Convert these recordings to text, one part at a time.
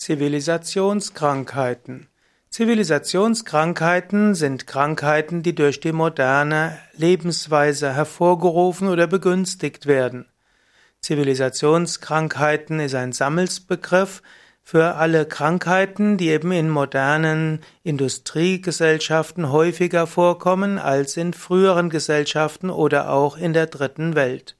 Zivilisationskrankheiten. Zivilisationskrankheiten sind Krankheiten, die durch die moderne Lebensweise hervorgerufen oder begünstigt werden. Zivilisationskrankheiten ist ein Sammelbegriff für alle Krankheiten, die eben in modernen Industriegesellschaften häufiger vorkommen als in früheren Gesellschaften oder auch in der dritten Welt.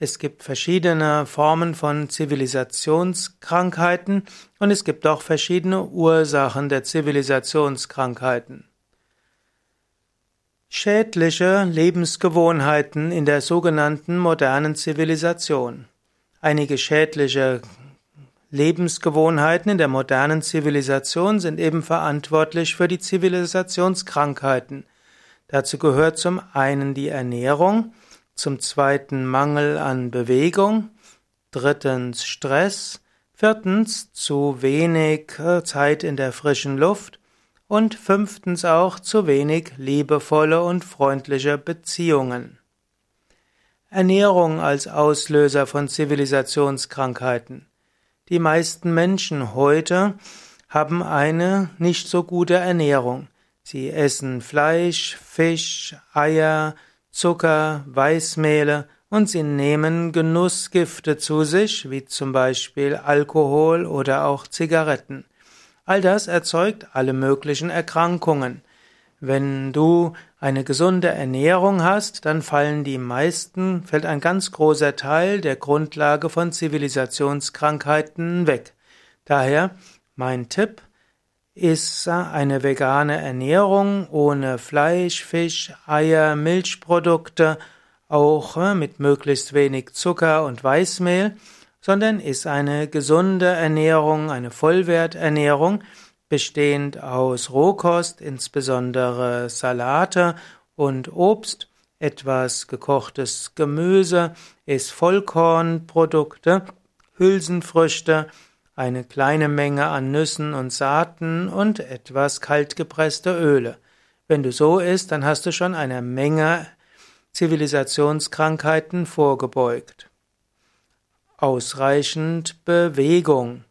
Es gibt verschiedene Formen von Zivilisationskrankheiten und es gibt auch verschiedene Ursachen der Zivilisationskrankheiten. Schädliche Lebensgewohnheiten in der sogenannten modernen Zivilisation. Einige schädliche Lebensgewohnheiten in der modernen Zivilisation sind eben verantwortlich für die Zivilisationskrankheiten. Dazu gehört zum einen die Ernährung, zum zweiten Mangel an Bewegung, drittens Stress, viertens zu wenig Zeit in der frischen Luft und fünftens auch zu wenig liebevolle und freundliche Beziehungen. Ernährung als Auslöser von Zivilisationskrankheiten. Die meisten Menschen heute haben eine nicht so gute Ernährung. Sie essen Fleisch, Fisch, Eier, Zucker, Weißmehle und sie nehmen Genussgifte zu sich, wie zum Beispiel Alkohol oder auch Zigaretten. All das erzeugt alle möglichen Erkrankungen. Wenn du eine gesunde Ernährung hast, dann fällt ein ganz großer Teil der Grundlage von Zivilisationskrankheiten weg. Daher mein Tipp: Iss eine vegane Ernährung ohne Fleisch, Fisch, Eier, Milchprodukte, auch mit möglichst wenig Zucker und Weißmehl, sondern iss eine gesunde Ernährung, eine Vollwerternährung, bestehend aus Rohkost, insbesondere Salate und Obst, etwas gekochtes Gemüse, iss Vollkornprodukte, Hülsenfrüchte, eine kleine Menge an Nüssen und Saaten und etwas kaltgepresste Öle. Wenn du so isst, dann hast du schon eine Menge Zivilisationskrankheiten vorgebeugt. Ausreichend Bewegung.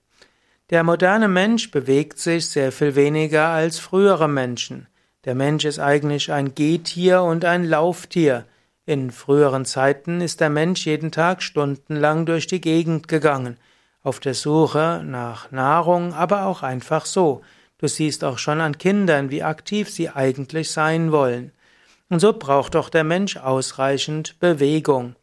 Der moderne Mensch bewegt sich sehr viel weniger als frühere Menschen. Der Mensch ist eigentlich ein Gehtier und ein Lauftier. In früheren Zeiten ist der Mensch jeden Tag stundenlang durch die Gegend gegangen, auf der Suche nach Nahrung, aber auch einfach so. Du siehst auch schon an Kindern, wie aktiv sie eigentlich sein wollen. Und so braucht doch der Mensch ausreichend Bewegung.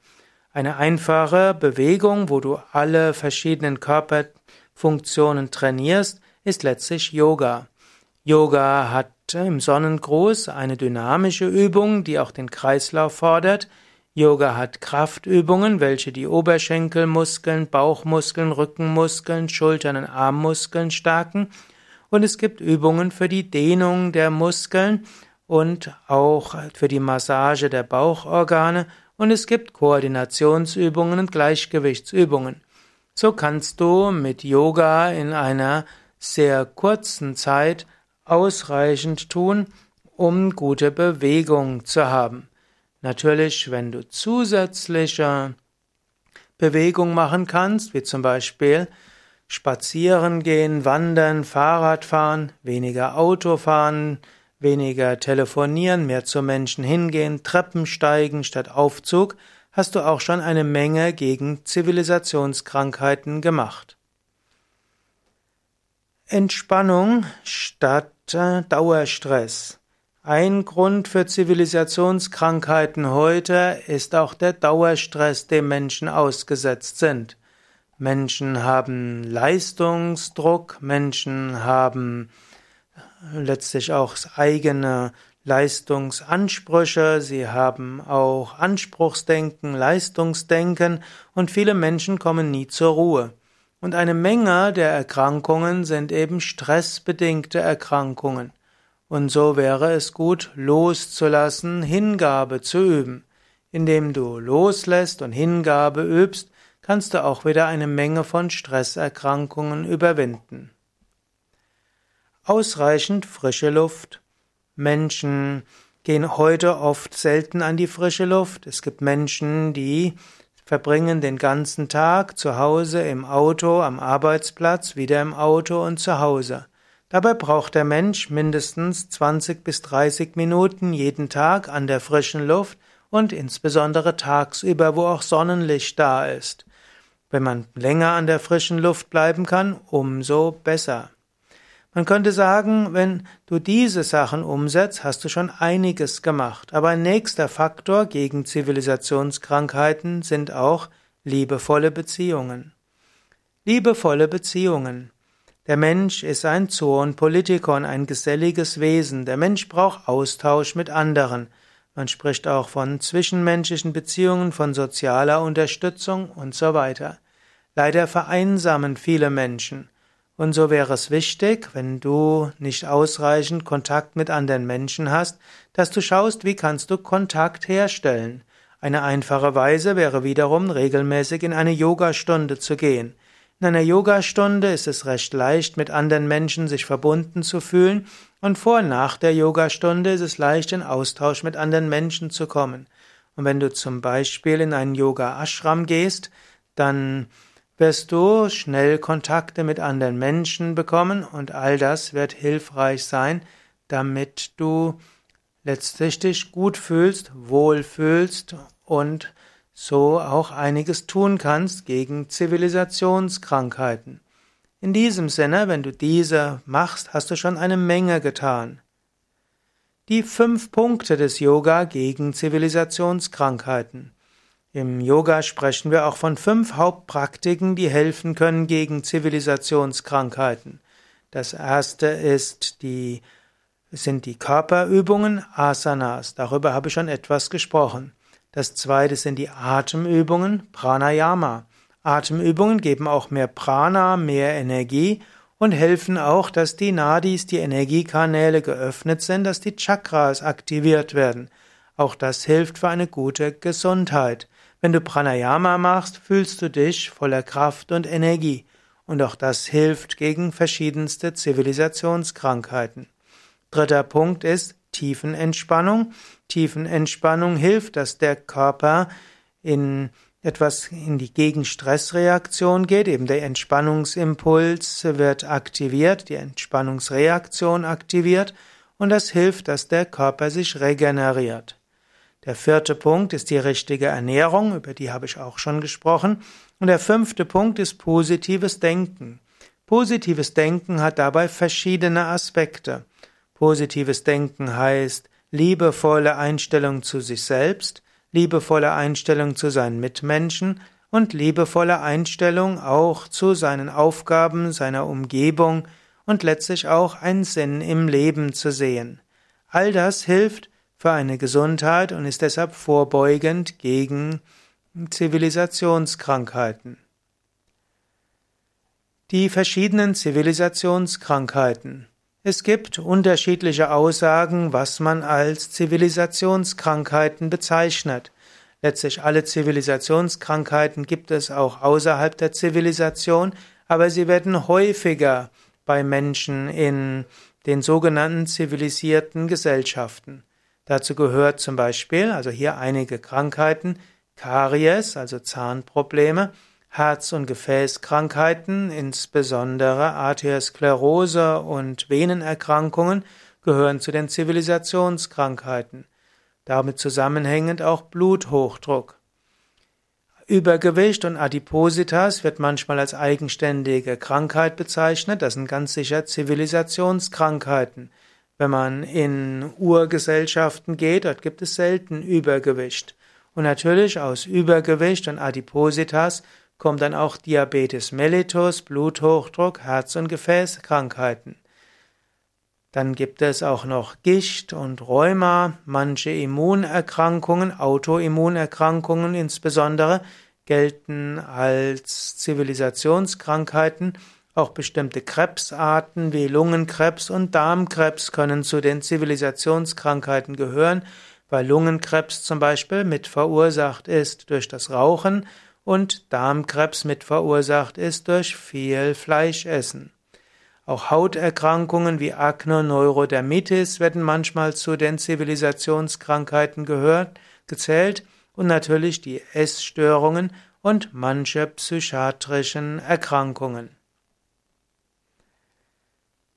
Eine einfache Bewegung, wo du alle verschiedenen Körperfunktionen trainierst, ist letztlich Yoga. Yoga hat im Sonnengruß eine dynamische Übung, die auch den Kreislauf fordert. Yoga hat Kraftübungen, welche die Oberschenkelmuskeln, Bauchmuskeln, Rückenmuskeln, Schultern und Armmuskeln stärken. Und es gibt Übungen für die Dehnung der Muskeln und auch für die Massage der Bauchorgane. Und es gibt Koordinationsübungen und Gleichgewichtsübungen. So kannst du mit Yoga in einer sehr kurzen Zeit ausreichend tun, um gute Bewegung zu haben. Natürlich, wenn du zusätzliche Bewegung machen kannst, wie zum Beispiel spazieren gehen, wandern, Fahrrad fahren, weniger Auto fahren, weniger telefonieren, mehr zu Menschen hingehen, Treppen steigen statt Aufzug, hast du auch schon eine Menge gegen Zivilisationskrankheiten gemacht. Entspannung statt Dauerstress. Ein Grund für Zivilisationskrankheiten heute ist auch der Dauerstress, dem Menschen ausgesetzt sind. Menschen haben Leistungsdruck, Menschen haben letztlich auch eigene Leistungsansprüche, sie haben auch Anspruchsdenken, Leistungsdenken und viele Menschen kommen nie zur Ruhe. Und eine Menge der Erkrankungen sind eben stressbedingte Erkrankungen. Und so wäre es gut, loszulassen, Hingabe zu üben. Indem du loslässt und Hingabe übst, kannst du auch wieder eine Menge von Stresserkrankungen überwinden. Ausreichend frische Luft. Menschen gehen heute oft selten an die frische Luft. Es gibt Menschen, die verbringen den ganzen Tag zu Hause, im Auto, am Arbeitsplatz, wieder im Auto und zu Hause. Dabei braucht der Mensch mindestens 20 bis 30 Minuten jeden Tag an der frischen Luft und insbesondere tagsüber, wo auch Sonnenlicht da ist. Wenn man länger an der frischen Luft bleiben kann, umso besser. Man könnte sagen, wenn du diese Sachen umsetzt, hast du schon einiges gemacht. Aber ein nächster Faktor gegen Zivilisationskrankheiten sind auch liebevolle Beziehungen. Liebevolle Beziehungen. Der Mensch ist ein Zoon Politikon, ein geselliges Wesen. Der Mensch braucht Austausch mit anderen. Man spricht auch von zwischenmenschlichen Beziehungen, von sozialer Unterstützung und so weiter. Leider vereinsamen viele Menschen. Und so wäre es wichtig, wenn du nicht ausreichend Kontakt mit anderen Menschen hast, dass du schaust, wie kannst du Kontakt herstellen. Eine einfache Weise wäre wiederum, regelmäßig in eine Yogastunde zu gehen. In einer Yogastunde ist es recht leicht, mit anderen Menschen sich verbunden zu fühlen, und vor und nach der Yogastunde ist es leicht, in Austausch mit anderen Menschen zu kommen. Und wenn du zum Beispiel in einen Yoga-Ashram gehst, dann wirst du schnell Kontakte mit anderen Menschen bekommen und all das wird hilfreich sein, damit du letztlich dich gut fühlst, wohl fühlst und so auch einiges tun kannst gegen Zivilisationskrankheiten. In diesem Sinne, wenn du diese machst, hast du schon eine Menge getan. Die 5 Punkte des Yoga gegen Zivilisationskrankheiten. Im Yoga sprechen wir auch von 5 Hauptpraktiken, die helfen können gegen Zivilisationskrankheiten. Das erste sind die Körperübungen, Asanas. Darüber habe ich schon etwas gesprochen. Das zweite sind die Atemübungen, Pranayama. Atemübungen geben auch mehr Prana, mehr Energie und helfen auch, dass die Nadis, die Energiekanäle geöffnet sind, dass die Chakras aktiviert werden. Auch das hilft für eine gute Gesundheit. Wenn du Pranayama machst, fühlst du dich voller Kraft und Energie. Und auch das hilft gegen verschiedenste Zivilisationskrankheiten. 3. Punkt ist Tiefenentspannung. Tiefenentspannung hilft, dass der Körper in die Gegenstressreaktion geht. Eben der Entspannungsimpuls wird aktiviert, die Entspannungsreaktion aktiviert. Und das hilft, dass der Körper sich regeneriert. Der 4. Punkt ist die richtige Ernährung, über die habe ich auch schon gesprochen. Und der 5. Punkt ist positives Denken. Positives Denken hat dabei verschiedene Aspekte. Positives Denken heißt liebevolle Einstellung zu sich selbst, liebevolle Einstellung zu seinen Mitmenschen und liebevolle Einstellung auch zu seinen Aufgaben, seiner Umgebung und letztlich auch einen Sinn im Leben zu sehen. All das hilft für eine Gesundheit und ist deshalb vorbeugend gegen Zivilisationskrankheiten. Die verschiedenen Zivilisationskrankheiten. Es gibt unterschiedliche Aussagen, was man als Zivilisationskrankheiten bezeichnet. Letztlich alle Zivilisationskrankheiten gibt es auch außerhalb der Zivilisation, aber sie werden häufiger bei Menschen in den sogenannten zivilisierten Gesellschaften. Dazu gehört zum Beispiel, also hier einige Krankheiten, Karies, also Zahnprobleme, Herz- und Gefäßkrankheiten, insbesondere Arteriosklerose und Venenerkrankungen, gehören zu den Zivilisationskrankheiten. Damit zusammenhängend auch Bluthochdruck. Übergewicht und Adipositas wird manchmal als eigenständige Krankheit bezeichnet. Das sind ganz sicher Zivilisationskrankheiten. Wenn man in Urgesellschaften geht, dort gibt es selten Übergewicht. Und natürlich aus Übergewicht und Adipositas kommt dann auch Diabetes mellitus, Bluthochdruck, Herz- und Gefäßkrankheiten. Dann gibt es auch noch Gicht und Rheuma, manche Immunerkrankungen, Autoimmunerkrankungen insbesondere, gelten als Zivilisationskrankheiten. Auch bestimmte Krebsarten wie Lungenkrebs und Darmkrebs können zu den Zivilisationskrankheiten gehören, weil Lungenkrebs zum Beispiel mit verursacht ist durch das Rauchen und Darmkrebs mit verursacht ist durch viel Fleischessen. Auch Hauterkrankungen wie Akne, Neurodermitis werden manchmal zu den Zivilisationskrankheiten gezählt und natürlich die Essstörungen und manche psychiatrischen Erkrankungen.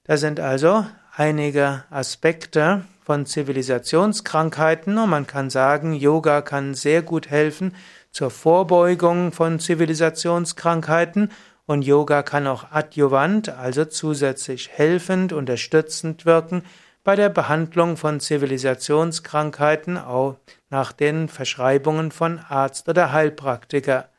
Das sind also einige Aspekte von Zivilisationskrankheiten und man kann sagen, Yoga kann sehr gut helfen zur Vorbeugung von Zivilisationskrankheiten und Yoga kann auch adjuvant, also zusätzlich helfend, unterstützend wirken bei der Behandlung von Zivilisationskrankheiten auch nach den Verschreibungen von Arzt oder Heilpraktiker.